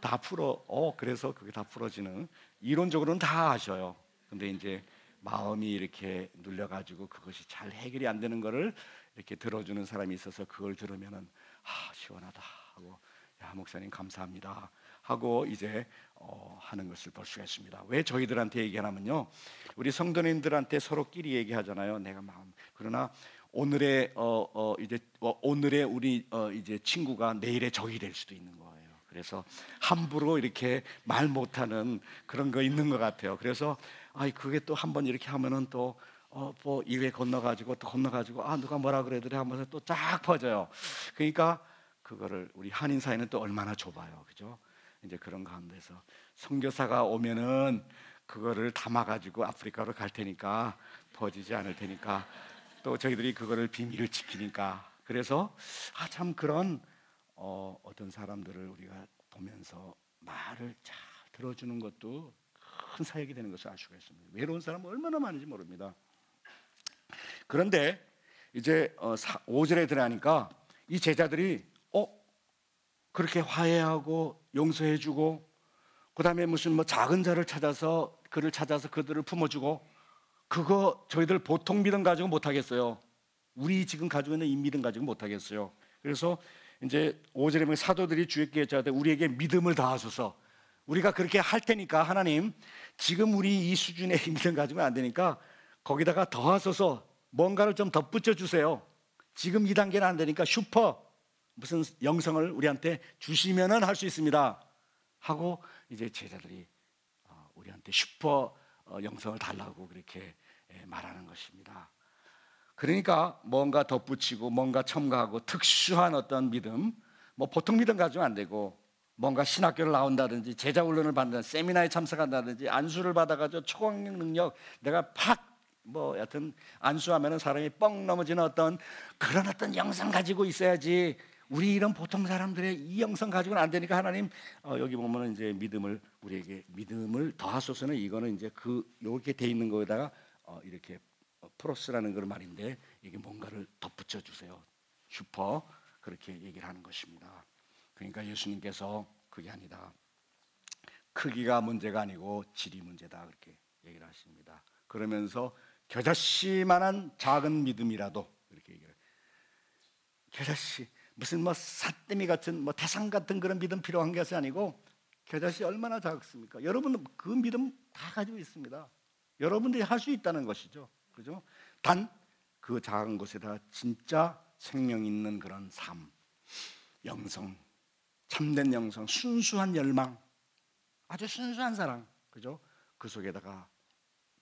다 그래서 그게 다 풀어지는 이론적으로는 다 아셔요. 근데 이제 마음이 이렇게 눌려가지고 그것이 잘 해결이 안 되는 거를 이렇게 들어주는 사람이 있어서 그걸 들으면은 시원하다 하고 야 목사님 감사합니다 하고 이제 하는 것을 볼 수가 있습니다. 왜 저희들한테 얘기하냐면요, 우리 성도님들한테 서로끼리 얘기하잖아요. 내가 마음 그러나 오늘의 오늘의 우리 이제 친구가 내일의 적이 될 수도 있는 거예요. 그래서 함부로 이렇게 말 못하는 그런 거 있는 것 같아요. 그래서 그게 또 한번 이렇게 하면은 또 뭐 이외 건너가지고 누가 뭐라 그래더래 하면서 또 쫙 퍼져요. 그러니까 그거를 우리 한인 사회는 또 얼마나 좁아요, 그죠? 이제 그런 가운데서 선교사가 오면은 그거를 담아가지고 아프리카로 갈 테니까 퍼지지 않을 테니까. 또 저희들이 그거를 비밀을 지키니까 그래서 참 그런 어떤 사람들을 우리가 보면서 말을 잘 들어주는 것도 큰 사역이 되는 것을 알 수가 있습니다. 외로운 사람은 얼마나 많은지 모릅니다. 그런데 이제 5절에 들어가니까 이 제자들이 그렇게 화해하고 용서해주고 그 다음에 무슨 뭐 작은 자를 찾아서 그를 찾아서 그들을 품어주고 그거 저희들 보통 믿음 가지고 못하겠어요. 우리 지금 가지고 있는 이 믿음 가지고 못하겠어요. 그래서 이제 5절에 보면 사도들이 주께 여짜되 우리에게 믿음을 다하소서. 우리가 그렇게 할 테니까 하나님 지금 우리 이 수준의 믿음 가지고는 안 되니까 거기다가 더하소서. 뭔가를 좀 덧붙여 주세요. 지금 이 단계는 안 되니까 슈퍼 무슨 영성을 우리한테 주시면은 할 수 있습니다 하고 이제 제자들이 우리한테 슈퍼 영성을 달라고 그렇게 말하는 것입니다. 그러니까 뭔가 덧붙이고 뭔가 첨가하고 특수한 어떤 믿음, 뭐 보통 믿음 가지고는 안 되고 뭔가 신학교를 나온다든지 제자 훈련을 받는다든지 세미나에 참석한다든지 안수를 받아가지고 초강력 능력 내가 뭐 여튼 안수하면은 사람이 뻥 넘어지는 어떤 그런 어떤 영성 가지고 있어야지 우리 이런 보통 사람들의 이 영성 가지고는 안 되니까 하나님 여기 보면은 이제 믿음을 우리에게 믿음을 더하소서는 이거는 이제 요렇게 돼 있는 거에다가 이렇게 프로스라는 그런 말인데 이게 뭔가를 덧붙여 주세요. 슈퍼 그렇게 얘기를 하는 것입니다. 그러니까 예수님께서 그게 아니다. 크기가 문제가 아니고 질이 문제다 그렇게 얘기를 하십니다. 그러면서 겨자씨만한 작은 믿음이라도 이렇게 얘기를 해요. 겨자씨 무슨 뭐 산더미 같은 뭐 태산 같은 그런 믿음 필요한 것이 아니고 겨자씨 얼마나 작습니까? 여러분 그 믿음 다 가지고 있습니다. 여러분들이 할 수 있다는 것이죠. 그죠? 단 그 작은 곳에다 진짜 생명 있는 그런 삶, 영성, 참된 영성, 순수한 열망, 아주 순수한 사랑, 그죠? 그 속에다가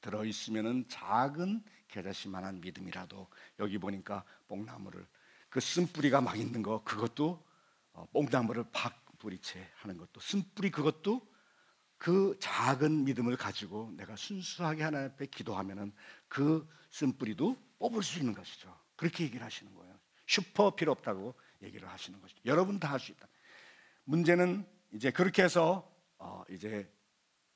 들어있으면은 작은 겨자씨만한 믿음이라도 여기 보니까 뽕나무를 그 쓴뿌리가 막 있는 거 그것도 뽕나무를 팍 부리채 하는 것도 쓴뿌리, 그것도 그 작은 믿음을 가지고 내가 순수하게 하나님 앞에 기도하면은 그 쓴뿌리도 뽑을 수 있는 것이죠. 그렇게 얘기를 하시는 거예요. 슈퍼 필요 없다고 얘기를 하시는 것이죠. 여러분 다 할 수 있다. 문제는 이제 그렇게 해서 이제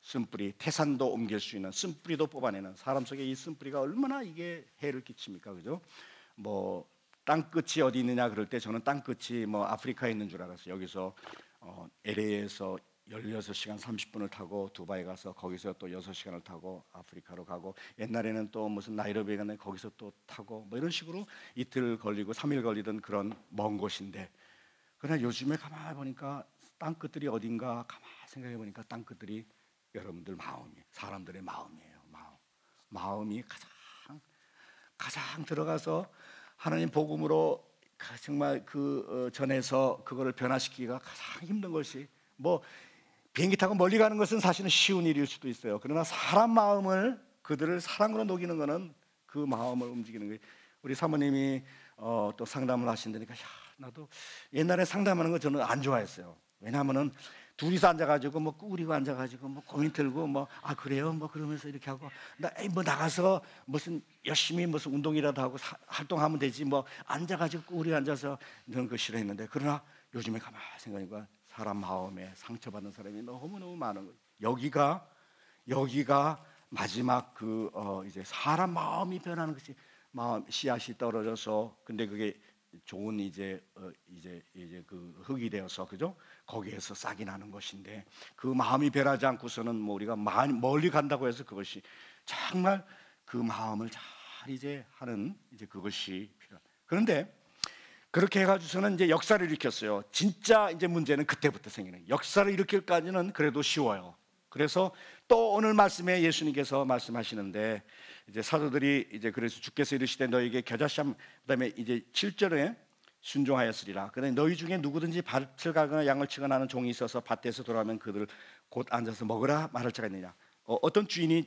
쓴뿌리, 태산도 옮길 수 있는 쓴뿌리도 뽑아내는 사람 속에 이 쓴뿌리가 얼마나 이게 해를 끼칩니까, 그죠? 뭐 땅끝이 어디 있느냐 그럴 때 저는 땅끝이 뭐 아프리카에 있는 줄 알았어요. 여기서 LA에서 16시간 30분을 타고 두바이 가서 거기서 또 6시간을 타고 아프리카로 가고, 옛날에는 또 무슨 나이로비에 가면 거기서 또 타고 뭐 이런 식으로 이틀 걸리고 3일 걸리던 그런 먼 곳인데, 그러나 요즘에 가만히 보니까 땅끝들이 어딘가 가만히 생각해 보니까 땅끝들이 여러분들 마음이, 사람들의 마음이에요. 마음이 가장 들어가서 하나님 복음으로 정말 그 전에서 그거를 변화시키기가 가장 힘든 것이, 뭐 비행기 타고 멀리 가는 것은 사실은 쉬운 일일 수도 있어요. 그러나 사람 마음을, 그들을 사랑으로 녹이는 것은 그 마음을 움직이는 거예요. 우리 사모님이 또 상담을 하신다니까, 야, 나도 옛날에 상담하는 거 저는 안 좋아했어요. 왜냐하면은 둘이서 앉아가지고 뭐 꾸리고 앉아가지고 뭐 고민 들고 뭐 아 그래요 뭐 그러면서 이렇게 하고, 나 뭐 나가서 무슨 열심히 무슨 운동이라도 하고 활동하면 되지 뭐 앉아가지고 꾸리 앉아서 이런 거 싫어했는데, 그러나 요즘에 가만히 생각하니까 사람 마음에 상처받는 사람이 너무너무 많은 거예요. 여기가 마지막 그 이제 사람 마음이 변하는 것이, 마음 씨앗이 떨어져서 근데 그게 좋은 이제 그 흙이 되어서, 그죠? 거기에서 싹이 나는 것인데, 그 마음이 변하지 않고서는 뭐 우리가 멀리 간다고 해서 그것이 정말 그 마음을 잘 이제 하는 이제 그것이 필요한. 그런데 그렇게 해가지고서는 이제 역사를 일으켰어요. 진짜 이제 문제는 그때부터 생기는. 역사를 일으킬까지는 그래도 쉬워요. 그래서 또 오늘 말씀에 예수님께서 말씀하시는데, 이제 사도들이 이제 그래서 주께서 이르시되 너희에게 겨자씨함, 그다음에 이제 7절에 순종하였으리라. 그런데 너희 중에 누구든지 밭을 가거나 양을 치거나 하는 종이 있어서 밭에서 돌아오면 그들을 곧 앉아서 먹으라 말할 자가 있느냐. 어떤 주인이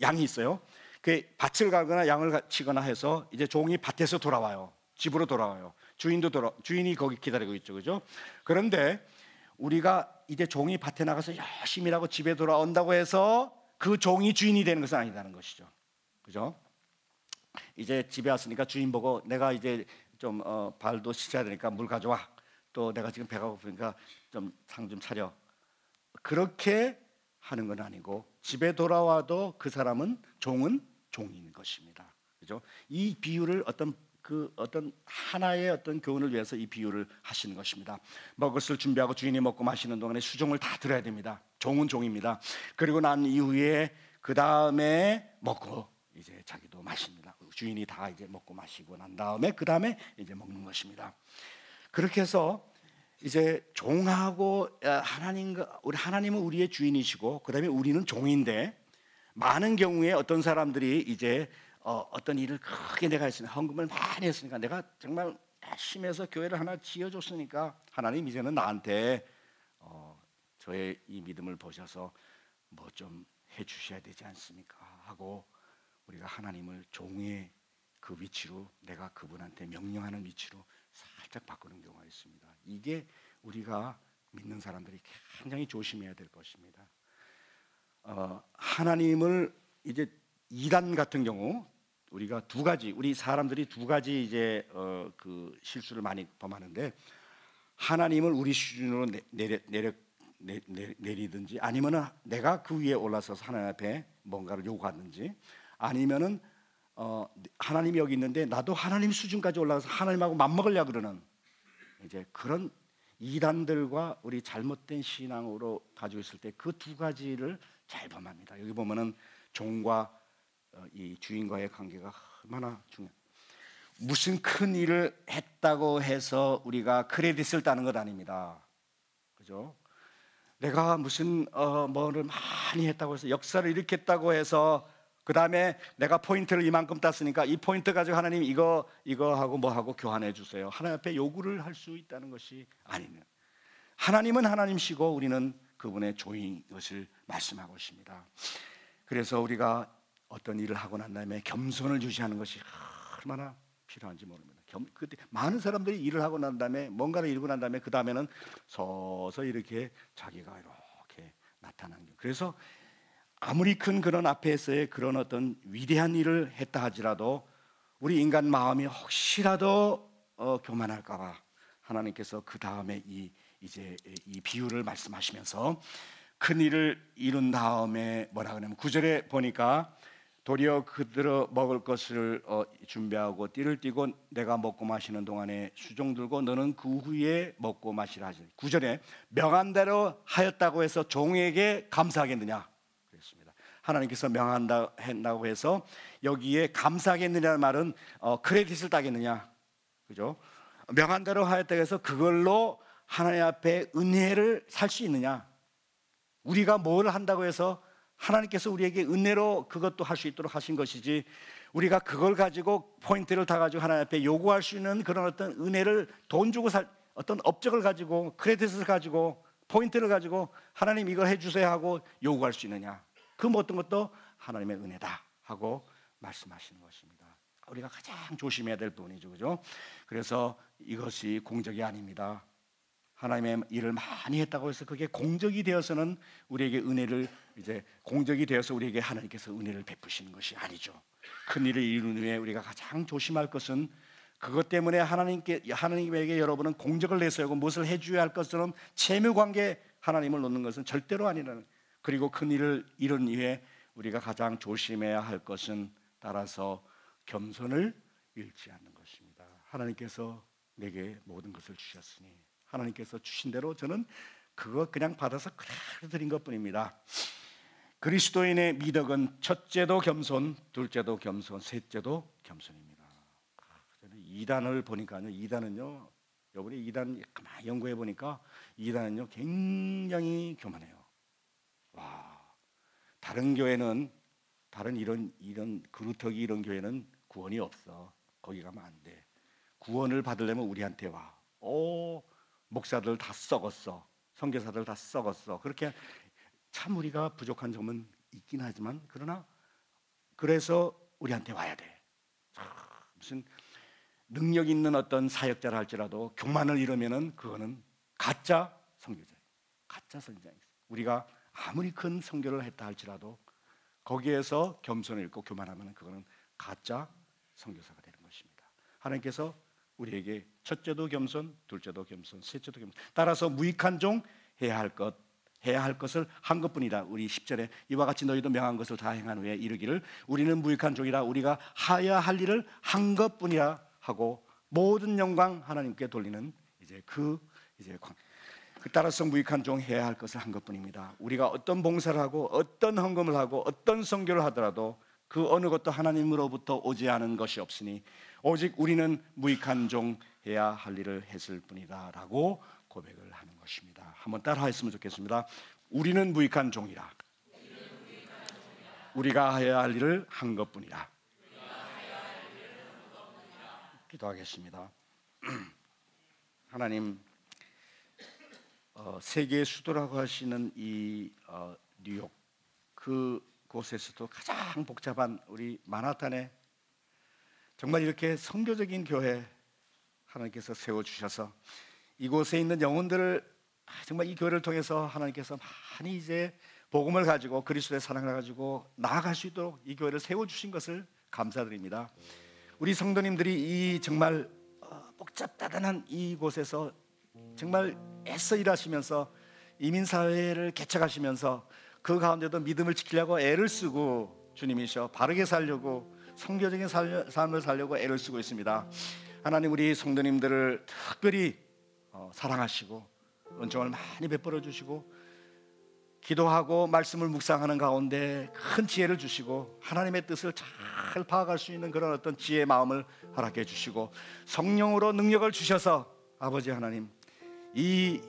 양이 있어요. 그 밭을 가거나 양을 치거나 해서 이제 종이 밭에서 돌아와요. 집으로 돌아와요. 주인이 거기 기다리고 있죠, 그죠? 그런데 우리가 이제 종이 밭에 나가서 열심히 일하고 집에 돌아온다고 해서 그 종이 주인이 되는 것은 아니다는 것이죠. 그죠? 이제 집에 왔으니까 주인 보고 내가 이제 좀 발도 씻어야 되니까 물 가져와. 또 내가 지금 배가 고프니까 좀 상 좀 차려. 그렇게 하는 건 아니고 집에 돌아와도 그 사람은 종은 종인 것입니다. 그죠? 이 비유를 어떤 하나의 어떤 교훈을 위해서 이 비유를 하시는 것입니다. 먹을 것을 준비하고 주인이 먹고 마시는 동안에 수종을 다 들어야 됩니다. 종은 종입니다. 그리고 난 이후에 그 다음에 먹고 이제 자기도 마십니다. 주인이 다 이제 먹고 마시고 난 다음에 그 다음에 이제 먹는 것입니다. 그렇게 해서 이제 종하고 하나님과, 우리 하나님은 우리의 주인이시고 그 다음에 우리는 종인데, 많은 경우에 어떤 사람들이 이제 어떤 일을 크게 내가 했으니까, 헌금을 많이 했으니까, 내가 정말 열심히 해서 교회를 하나 지어줬으니까 하나님 이제는 나한테 저의 이 믿음을 보셔서 뭐 좀 해주셔야 되지 않습니까 하고, 우리가 하나님을 종의 그 위치로, 내가 그분한테 명령하는 위치로 살짝 바꾸는 경우가 있습니다. 이게 우리가 믿는 사람들이 굉장히 조심해야 될 것입니다. 하나님을 이제 이단 같은 경우 우리가 두 가지, 우리 사람들이 두 가지 이제 그 실수를 많이 범하는데, 하나님을 우리 수준으로 내리든지, 아니면은 내가 그 위에 올라서서 하나님 앞에 뭔가를 요구하든지, 아니면은 하나님이 여기 있는데 나도 하나님 수준까지 올라가서 하나님하고 맞먹으려고 그러는 이제 그런 이단들과 우리 잘못된 신앙으로 가지고 있을 때 그 두 가지를 잘 범합니다. 여기 보면은 종과 이 주인과의 관계가 얼마나 중요해. 무슨 큰 일을 했다고 해서 우리가 크레딧을 따는 것 아닙니다. 그죠? 내가 무슨 뭐를 많이 했다고 해서, 역사를 일으켰다고 해서, 그 다음에 내가 포인트를 이만큼 땄으니까 이 포인트 가지고 하나님 이거 하고 뭐 하고 교환해 주세요. 하나님 앞에 요구를 할 수 있다는 것이 아니면, 하나님은 하나님시고 우리는 그분의 종인 것을 말씀하고 있습니다. 그래서 우리가 어떤 일을 하고 난 다음에 겸손을 유지하는 것이 얼마나 필요한지 모릅니다. 그때 많은 사람들이 일을 하고 난 다음에 뭔가를 이루고 난 다음에 그 다음에는 서서히 이렇게 자기가 이렇게 나타난 거예요. 그래서 아무리 큰 그런 앞에서의 그런 어떤 위대한 일을 했다 하지라도 우리 인간 마음이 혹시라도 교만할까봐 하나님께서 그 다음에 이제 이 비유를 말씀하시면서 큰 일을 이룬 다음에 뭐라 그러냐면 9절에 보니까 도리어 그들어 먹을 것을 준비하고 띠를 띠고 내가 먹고 마시는 동안에 수종 들고 너는 그 후에 먹고 마시라 하시니 9절에 명한 대로 하였다고 해서 종에게 감사하겠느냐 그랬습니다. 하나님께서 명한다 했다고 해서 여기에 감사하겠느냐는 말은 크레딧을 따겠느냐, 그죠? 명한 대로 하였다고 해서 그걸로 하나님 앞에 은혜를 살 수 있느냐? 우리가 뭘 한다고 해서 하나님께서 우리에게 은혜로 그것도 할 수 있도록 하신 것이지 우리가 그걸 가지고 포인트를 다 가지고 하나님 앞에 요구할 수 있는 그런 어떤 은혜를 돈 주고 살 어떤 업적을 가지고 크레딧을 가지고 포인트를 가지고 하나님 이걸 해주세요 하고 요구할 수 있느냐, 그 모든 것도 하나님의 은혜다 하고 말씀하시는 것입니다. 우리가 가장 조심해야 될 부분이죠, 그죠? 그래서 이것이 공적이 아닙니다. 하나님의 일을 많이 했다고 해서 그게 공적이 되어서는 우리에게 은혜를 이제 공적이 되어서 우리에게 하나님께서 은혜를 베푸시는 것이 아니죠. 큰 일을 이룬 후에 우리가 가장 조심할 것은 그것 때문에 하나님에게 여러분은 공적을 내세우고 무엇을 해줘야 할 것처럼 채무관계 하나님을 놓는 것은 절대로 아니라는, 그리고 큰 일을 이룬 후에 우리가 가장 조심해야 할 것은 따라서 겸손을 잃지 않는 것입니다. 하나님께서 내게 모든 것을 주셨으니 하나님께서 주신 대로 저는 그거 그냥 받아서 그대로 드린 것뿐입니다. 그리스도인의 미덕은 첫째도 겸손, 둘째도 겸손, 셋째도 겸손입니다. 저는 2단을 보니까요, 2단은요 요번에 2단 가만히 연구해 보니까 2단은요 굉장히 교만해요. 와, 다른 교회는 다른 이런 그루터기 이런 교회는 구원이 없어, 거기 가면 안 돼, 구원을 받으려면 우리한테 와, 오 목사들 다 썩었어, 선교사들 다 썩었어. 그렇게 참 우리가 부족한 점은 있긴 하지만 그러나 그래서 우리한테 와야 돼. 무슨 능력 있는 어떤 사역자를 할지라도 교만을 이러면은 그거는 가짜 선교자예요. 가짜 선교자예요. 우리가 아무리 큰 선교를 했다 할지라도 거기에서 겸손을 잃고 교만하면은 그거는 가짜 선교사가 되는 것입니다. 하나님께서 우리에게 첫째도 겸손, 둘째도 겸손, 셋째도 겸손. 따라서 무익한 종 해야 할 것을 한 것뿐이다. 우리 10절에 이와 같이 너희도 명한 것을 다 행한 후에 이르기를 우리는 무익한 종이라 우리가 하야 할 일을 한 것뿐이라 하고 모든 영광 하나님께 돌리는 따라서 무익한 종 해야 할 것을 한 것뿐입니다. 우리가 어떤 봉사를 하고 어떤 헌금을 하고 어떤 선교를 하더라도 그 어느 것도 하나님으로부터 오지 않은 것이 없으니 오직 우리는 무익한 종 해야 할 일을 했을 뿐이다 라고 고백을 하는 것입니다. 한번 따라 했으면 좋겠습니다. 우리는 무익한 종이라, 우리가 해야 할 일을 한 것뿐이라. 기도하겠습니다. 하나님, 세계의 수도라고 하시는 이 뉴욕 그곳에서도 가장 복잡한 우리 만하탄에 정말 이렇게 선교적인 교회 하나님께서 세워주셔서 이곳에 있는 영혼들을 정말 이 교회를 통해서 하나님께서 많이 이제 복음을 가지고 그리스도의 사랑을 가지고 나아갈 수 있도록 이 교회를 세워주신 것을 감사드립니다. 우리 성도님들이 이 정말 복잡다단한 이곳에서 정말 애써 일하시면서 이민사회를 개척하시면서 그 가운데도 믿음을 지키려고 애를 쓰고 주님이셔 바르게 살려고 성교적인 삶을 살려고 애를 쓰고 있습니다. 하나님, 우리 성도님들을 특별히 사랑하시고 은총을 많이 베풀어 주시고 기도하고 말씀을 묵상하는 가운데 큰 지혜를 주시고 하나님의 뜻을 잘 파악할 수 있는 그런 어떤 지혜의 마음을 허락해 주시고 성령으로 능력을 주셔서 아버지 하나님, 이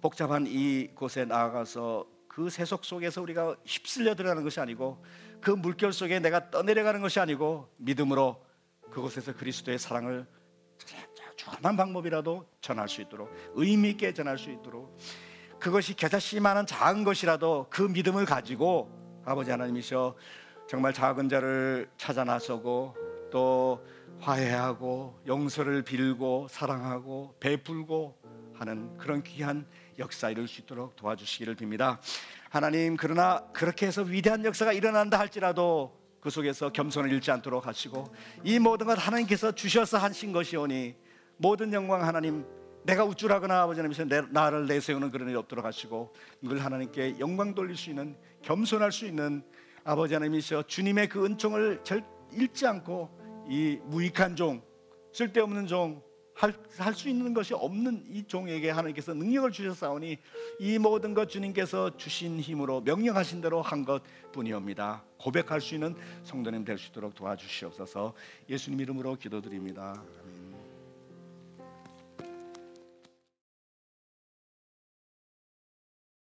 복잡한 이곳에 나아가서 그 세속 속에서 우리가 휩쓸려 들어가는 것이 아니고 그 물결 속에 내가 떠내려가는 것이 아니고 믿음으로 그곳에서 그리스도의 사랑을 조그만 방법이라도 전할 수 있도록, 의미 있게 전할 수 있도록, 그것이 겨자씨만한 작은 것이라도 그 믿음을 가지고 아버지 하나님이셔 정말 작은 자를 찾아 나서고 또 화해하고 용서를 빌고 사랑하고 베풀고 하는 그런 귀한 역사 이룰 수 있도록 도와주시기를 빕니다. 하나님, 그러나 그렇게 해서 위대한 역사가 일어난다 할지라도 그 속에서 겸손을 잃지 않도록 하시고, 이 모든 것 하나님께서 주셔서 하신 것이오니 모든 영광 하나님, 내가 우쭐하거나 아버지 하나님께서 나를 내세우는 그런 일이 없도록 하시고, 늘 하나님께 영광 돌릴 수 있는, 겸손할 수 있는 아버지 하나님이시여, 주님의 그 은총을 잃지 않고 이 무익한 종, 쓸데없는 종, 할 수 있는 것이 없는 이 종에게 하나님께서 능력을 주셨사오니 이 모든 것 주님께서 주신 힘으로 명령하신 대로 한 것뿐이옵니다. 고백할 수 있는 성도님 될 수 있도록 도와주시옵소서. 예수님 이름으로 기도드립니다. 아멘.